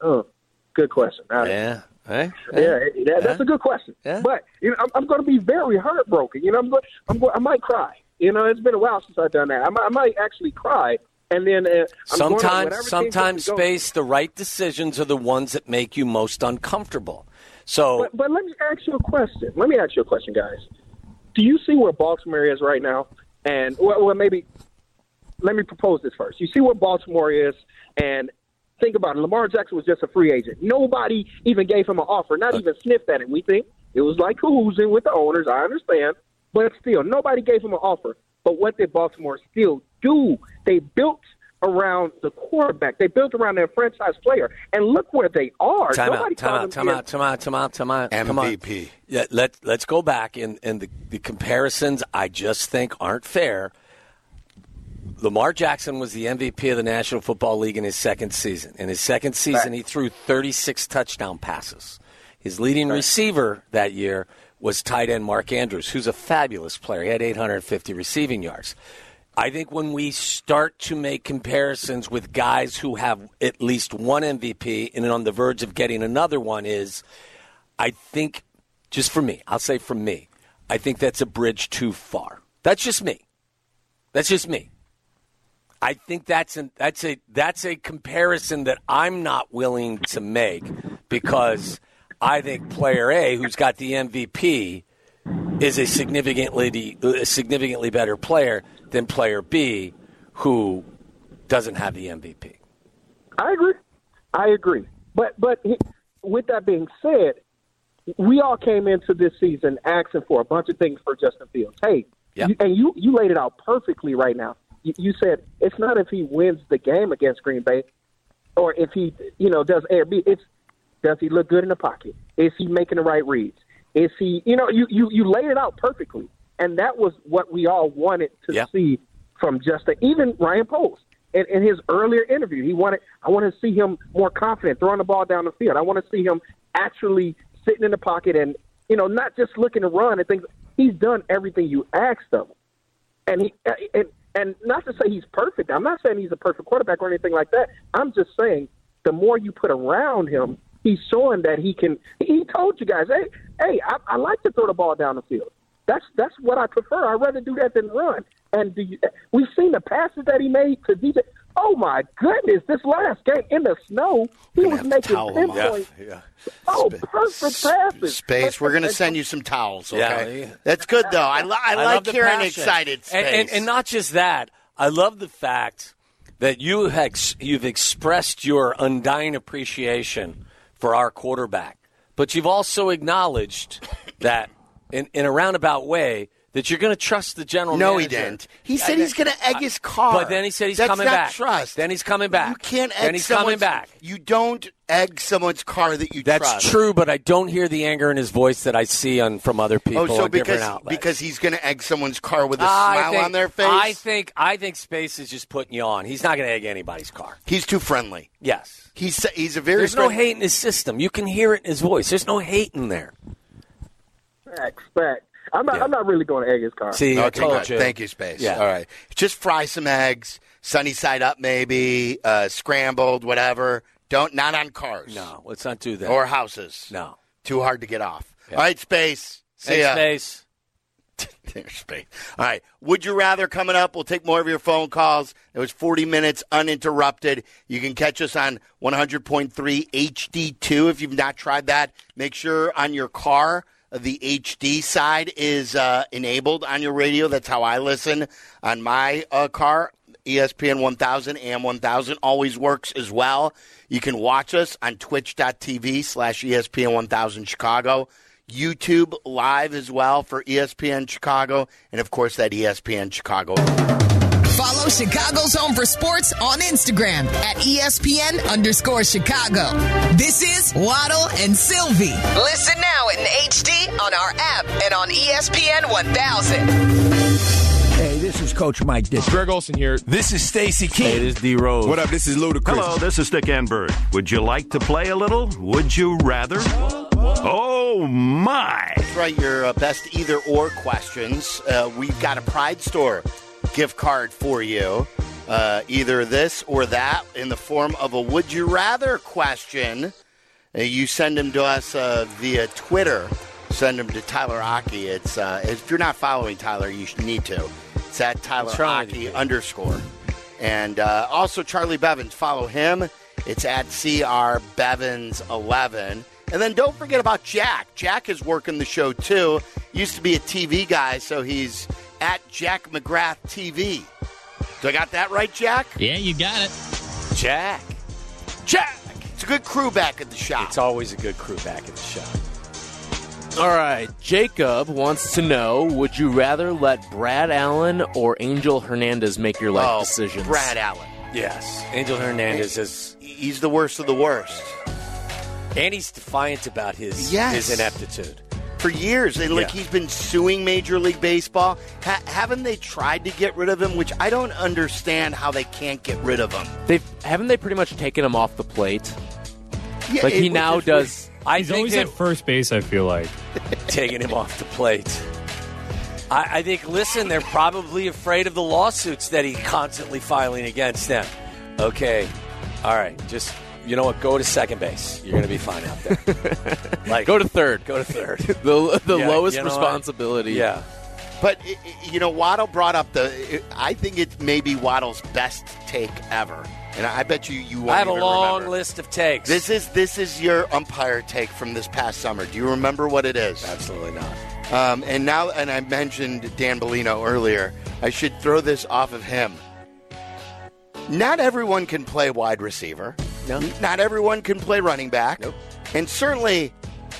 Oh, good question. I, yeah. Hey, hey, yeah, that, that's yeah. a good question. Yeah. But you know, I'm, I'm going to be very heartbroken. You know, I'm, going, I'm going, I might cry. You know, it's been a while since I've done that. I might, I might actually cry. And then uh, I'm sometimes, going sometimes Space, the right decisions are the ones that make you most uncomfortable. So, but, but let me ask you a question. Let me ask you a question, guys. Do you see where Baltimore is right now? And well, well maybe let me propose this first. You see where Baltimore is, and think about it. Lamar Jackson was just a free agent. Nobody even gave him an offer, not even sniffed at it. We think it was like collusion with the owners. I understand. But still, nobody gave him an offer. But what did Baltimore still do? They built around the quarterback. They built around their franchise player. And look where they are. Time nobody out, time out, time out, time out, time out, time out, time out. M V P. Yeah, let, let's go back, and, and the, the comparisons I just think aren't fair. Lamar Jackson was the M V P of the National Football League in his second season. In his second season, he threw thirty-six touchdown passes. His leading receiver that year was tight end Mark Andrews, who's a fabulous player. He had eight hundred fifty receiving yards. I think when we start to make comparisons with guys who have at least one M V P and on the verge of getting another one is, I think, just for me, I'll say for me, I think that's a bridge too far. That's just me. That's just me. I think that's an, that's a that's a comparison that I'm not willing to make because I think player A, who's got the M V P, is a significantly a significantly better player than player B, who doesn't have the M V P. I agree. I agree. But but with that being said, we all came into this season asking for a bunch of things for Justin Fields. Hey, yeah. you, and you, you laid it out perfectly right now. You, you said it's not if he wins the game against Green Bay or if he, you know, does A or B. It's does he look good in the pocket? Is he making the right reads? Is he, you know, you, you, you laid it out perfectly. And that was what we all wanted to yeah. see from Justin, even Ryan Poles. In, in his earlier interview, he wanted, I want to see him more confident, throwing the ball down the field. I want to see him actually sitting in the pocket and, you know, not just looking to run and things. He's done everything you asked of him. And, he, and, and not to say he's perfect. I'm not saying he's a perfect quarterback or anything like that. I'm just saying the more you put around him, he's showing that he can – he told you guys, hey, hey, I, I like to throw the ball down the field. That's that's what I prefer. I'd rather do that than run. And do you, we've seen the passes that he made to D J. Oh, my goodness, this last game in the snow, he was making pinpoint. Yeah, yeah. Oh, Sp- perfect passes. Space, we're going to send you some towels, okay? Yeah. That's good, though. I, lo- I, I like hearing excited Space. And, and, and not just that. I love the fact that you ex- you've expressed your undying appreciation for our quarterback. But you've also acknowledged that in, in a roundabout way that you're going to trust the general no, manager. No, he didn't. He said I, he's going to egg his car. But then he said he's That's coming back. That's not trust. Then he's coming back. You can't egg then he's coming back. You don't egg someone's car that you That's trust. That's true, but I don't hear the anger in his voice that I see on from other people oh, so on because, different outlets. Because he's going to egg someone's car with a I smile think, on their face? I think I think Space is just putting you on. He's not going to egg anybody's car. He's too friendly. Yes. He's, he's a very There's friendly. No hate in his system. You can hear it in his voice. There's no hate in there. Facts, facts. I'm not. Yeah. I'm not really going to egg his car. See, okay, I told good. You. Thank you, Space. Yeah. All right, just fry some eggs, sunny side up, maybe uh, scrambled, whatever. Don't not on cars. No, let's not do that. Or houses. No, too hard to get off. Yeah. All right, Space. See hey, ya. Space. There's Space. All right. Would you rather coming up? We'll take more of your phone calls. It was forty minutes uninterrupted. You can catch us on one hundred point three H D two if you've not tried that. Make sure on your car. The H D side is uh, enabled on your radio. That's how I listen on my uh, car. E S P N one thousand, A M one thousand always works as well. You can watch us on twitch.tv slash ESPN 1000 Chicago. YouTube live as well for E S P N Chicago. And, of course, that E S P N Chicago. Follow Chicago's Home for Sports on Instagram at ESPN underscore Chicago. This is Waddle and Silvy. Listen now in H D on our app and on E S P N one thousand. Hey, this is Coach Mike Dick. Greg Olson here. This is Stacy King. Hey, this is D. Rose. What up? This is Ludacris. Hello, this is Stick Enberg. Would you like to play a little? Would you rather? Whoa, whoa. Oh, my. That's right, your uh, best either or questions. Uh, we've got a Pride Store gift card for you, uh, either this or that in the form of a would you rather question. Uh, you send them to us uh, via Twitter. Send them to Tyler Arki. It's uh, if you're not following Tyler, you need to. It's at Tyler Arki underscore. And uh, also Charlie Bevins. Follow him. It's at C R Bevins eleven. And then don't forget about Jack. Jack is working the show too. Used to be a T V guy, so he's at Jack McGrath T V. Do I got that right, Jack? Yeah, you got it. Jack. Jack! It's a good crew back at the shop. It's always a good crew back at the shop. All right. Jacob wants to know, would you rather let Brad Allen or Angel Hernandez make your life oh, decisions? Brad Allen. Yes. Angel Hernandez he's, is... He's the worst of the worst. And he's defiant about his, yes. his ineptitude. For years, and like yeah. he's been suing Major League Baseball. Ha- haven't they tried to get rid of him? Which I don't understand how they can't get rid of him. They've haven't they pretty much taken him off the plate? Yeah, like he now does. Weird. I he's think always at first base. I feel like taking him off the plate. I, I think. Listen, they're probably afraid of the lawsuits that he's constantly filing against them. Okay, all right, just. You know what? Go to second base. You're going to be fine out there. Like, go to third. Go to third. the the yeah, lowest you know responsibility. What? Yeah. But, you know, Waddle brought up the – I think it's maybe Waddle's best take ever. And I bet you you won't I have a long remember. List of takes. This is this is your umpire take from this past summer. Do you remember what it is? Absolutely not. Um, and now – and I mentioned Dan Bellino earlier. I should throw this off of him. Not everyone can play wide receiver. No. Not everyone can play running back. Nope. And certainly,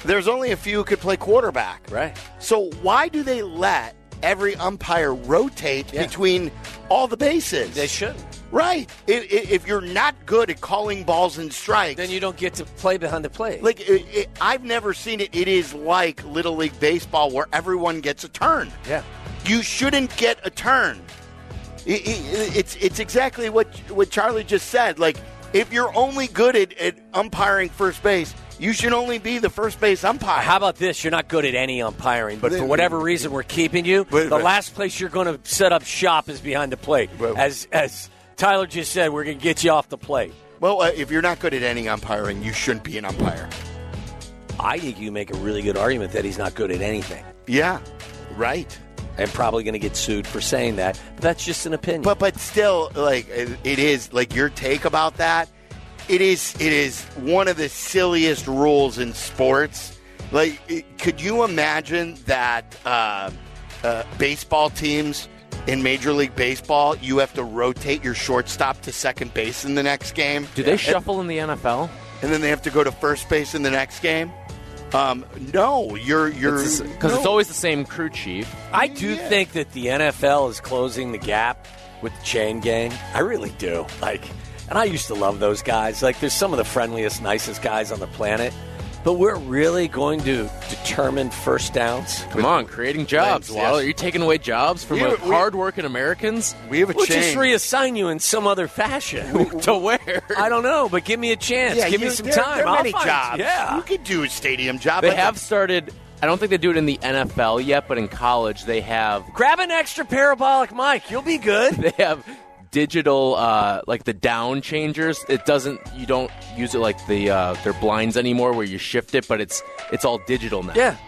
there's only a few who could play quarterback. Right. So why do they let every umpire rotate yeah. between all the bases? They shouldn't. Right. If, if you're not good at calling balls and strikes, then you don't get to play behind the plate. Like it, it, I've never seen it. It is like Little League Baseball where everyone gets a turn. Yeah. You shouldn't get a turn. It, it, it's it's exactly what what Charlie just said. Like if you're only good at, at umpiring first base, you should only be the first base umpire. How about this? You're not good at any umpiring, but for whatever reason we're keeping you. The last place you're going to set up shop is behind the plate. As as Tyler just said, we're going to get you off the plate. Well, uh, if you're not good at any umpiring, you shouldn't be an umpire. I think you make a really good argument that he's not good at anything. Yeah, right. I'm probably going to get sued for saying that, but that's just an opinion. But but still, like it is, like your take about that. It is it is one of the silliest rules in sports. Like, it, could you imagine that uh, uh, baseball teams in Major League Baseball, you have to rotate your shortstop to second base in the next game? Do they yeah. shuffle in the N F L? And then they have to go to first base in the next game? Um, no, you're you're because it's, no. it's always the same crew chief. I do yeah. think that the N F L is closing the gap with the chain gang. I really do. Like. And I used to love those guys. Like, they're some of the friendliest, nicest guys on the planet. But we're really going to determine first downs. Come on, creating jobs, Waddle. Yes. Are you taking away jobs from yeah, hard-working Americans? We have a we'll change. We'll just reassign you in some other fashion. To where? I don't know, but give me a chance. Yeah, give you, me some there, time. There are I'll many find, jobs. Yeah. You could do a stadium job. They like have a- started... I don't think they do it in the N F L yet, but in college they have... Grab an extra parabolic mic. You'll be good. They have... digital uh like the down changers. It doesn't you don't use it like the uh their blinds anymore where you shift it, but it's it's all digital now. Yeah,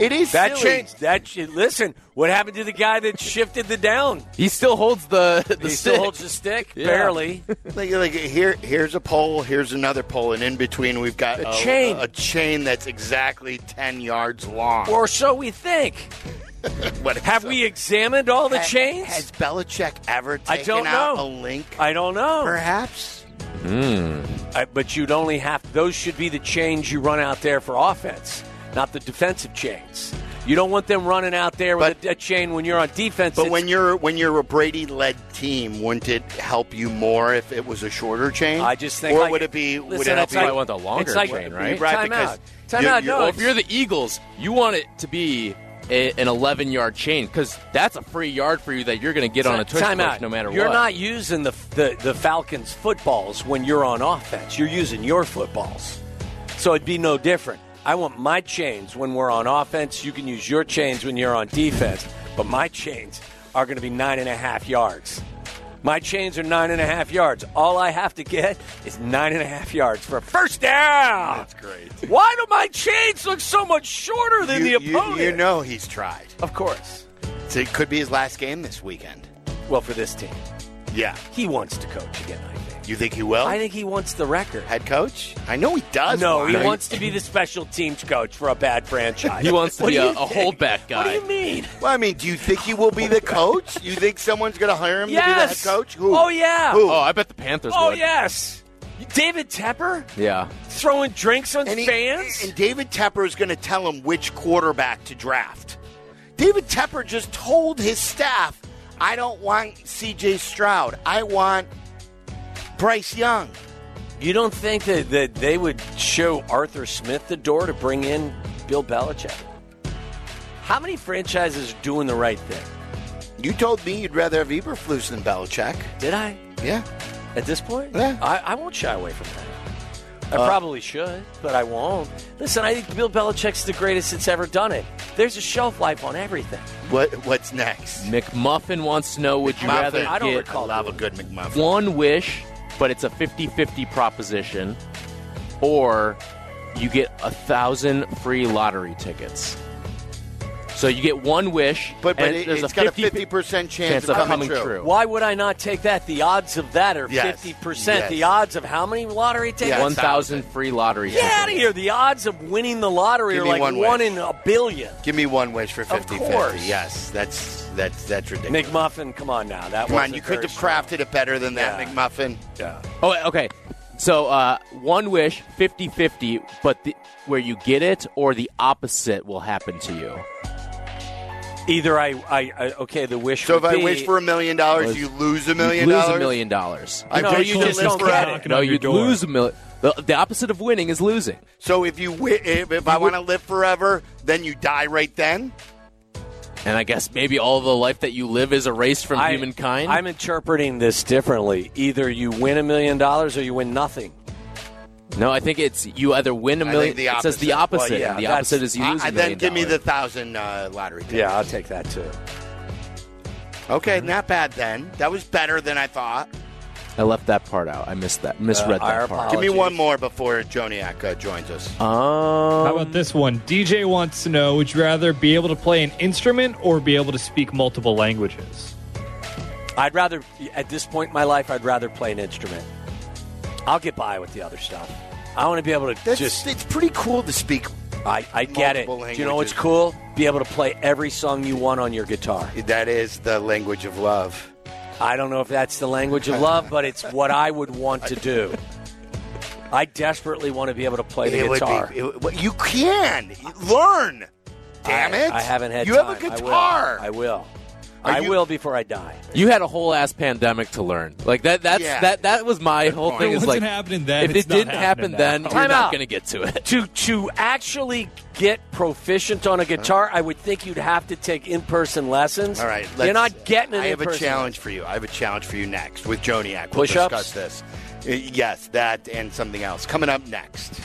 it is that silly. Changed that sh- listen, what happened to the guy that shifted the down? He still holds the, the he stick. still holds the stick yeah. barely. like, like here here's a pole, here's another pole, and in between we've got a, a chain a, a chain that's exactly ten yards long, or so we think. Have we examined all the ha, chains? Has Belichick ever taken I don't out know. a link? I don't know. Perhaps. Mm. I, but you'd only have – those should be the chains you run out there for offense, not the defensive chains. You don't want them running out there but, with a, a chain when you're on defense. But when you're when you're a Brady-led team, wouldn't it help you more if it was a shorter chain? I just think – Or like, would it be – would it help you like, want the longer like, chain, right? Right, time because out. Time you, out. You, no, well, if you're the Eagles, you want it to be – A, an eleven-yard chain, because that's a free yard for you that you're going to get on a Twitch push no matter what. You're not using the, the the Falcons' footballs when you're on offense. You're using your footballs. So it'd be no different. I want my chains when we're on offense. You can use your chains when you're on defense. But my chains are going to be nine and a half yards. My chains are nine and a half yards. All I have to get is nine and a half yards for a first down. That's great. Why do my chains look so much shorter than you, the opponent? You, you know he's tried. Of course. So it could be his last game this weekend. Well, for this team. Yeah. He wants to coach again, I think. You think he will? I think he wants the record. Head coach? I know he does. No, why? He wants to be the special teams coach for a bad franchise. He wants to be a, a holdback guy. What do you mean? Well, I mean, do you think he will be the coach? You think someone's going to hire him yes. to be the head coach? Who? Oh, yeah. Who? Oh, I bet the Panthers oh, would. Oh, yes. David Tepper? Yeah. Throwing drinks on and fans? He, and David Tepper is going to tell him which quarterback to draft. David Tepper just told his staff, I don't want C J Stroud. I want Bryce Young. You don't think that, that they would show Arthur Smith the door to bring in Bill Belichick? How many franchises are doing the right thing? You told me you'd rather have Eberflus than Belichick. Did I? Yeah. At this point? Yeah. I, I won't shy away from that. I uh, probably should, but I won't. Listen, I think Bill Belichick's the greatest that's ever done it. There's a shelf life on everything. What What's next? McMuffin wants to know, would McMuffin. you rather I don't get recall I love a good McMuffin. One wish, but it's a fifty-fifty proposition, or you get a thousand free lottery tickets. So you get one wish, but, but and it, there's it's a got fifty, a fifty percent chance, chance of, of coming true. true. Why would I not take that? The odds of that are yes. fifty percent. Yes. The odds of how many lottery tickets? Yes. one thousand free lottery tickets. Get out of here. The odds of winning the lottery are like one, one in a billion. Give me one wish for fifty-fifty. Of course. Yes, that's, that's, that's ridiculous. McMuffin, come on now. That come on, you couldn't have crafted it better than yeah. that, McMuffin. Yeah. Oh, okay. So uh, one wish, fifty-fifty, but the, where you get it or the opposite will happen to you. Either I, I, I okay, the wish. So if I wish for a million dollars, you lose a million dollars. Lose a million dollars. I know you just don't get it. No, you lose a million. The, the opposite of winning is losing. So if you wi- if, if I want to live forever, then you die right then. And I guess maybe all the life that you live is erased from I, humankind. I'm interpreting this differently. Either you win a million dollars or you win nothing. No, I think it's you either win a million. It says the opposite. Well, yeah, the opposite is you lose I, a million dollars. Then give me the thousand uh, lottery tickets. Yeah, I'll take that too. Okay, mm-hmm. Not bad then. That was better than I thought. I left that part out. I missed that. Misread uh, that part. Apologies. Give me one more before Joniak uh, joins us. Um, How about this one? D J wants to know, would you rather be able to play an instrument or be able to speak multiple languages? I'd rather, at this point in my life, I'd rather play an instrument. I'll get by with the other stuff. I want to be able to That's, just... It's pretty cool to speak I, I get it. Languages. Do you know what's cool? Be able to play every song you want on your guitar. That is the language of love. I don't know if that's the language of love, but it's what I would want to do. I desperately want to be able to play the it guitar. Be, it, you can. Learn. Damn I, it. I haven't had you time. You have a guitar. I will. I will. I you, will before I die. You had a whole ass pandemic to learn. Like that that's yeah. that that was my Good whole point. Thing is like then, if it didn't happen then, we're not, not going to get to it. To to actually get proficient on a guitar, I would think you'd have to take in-person lessons. All right, you're not getting an I have in-person a challenge lesson. For you. I have a challenge for you next with Joniak. We'll Push-ups? Discuss this. Yes, that and something else coming up next.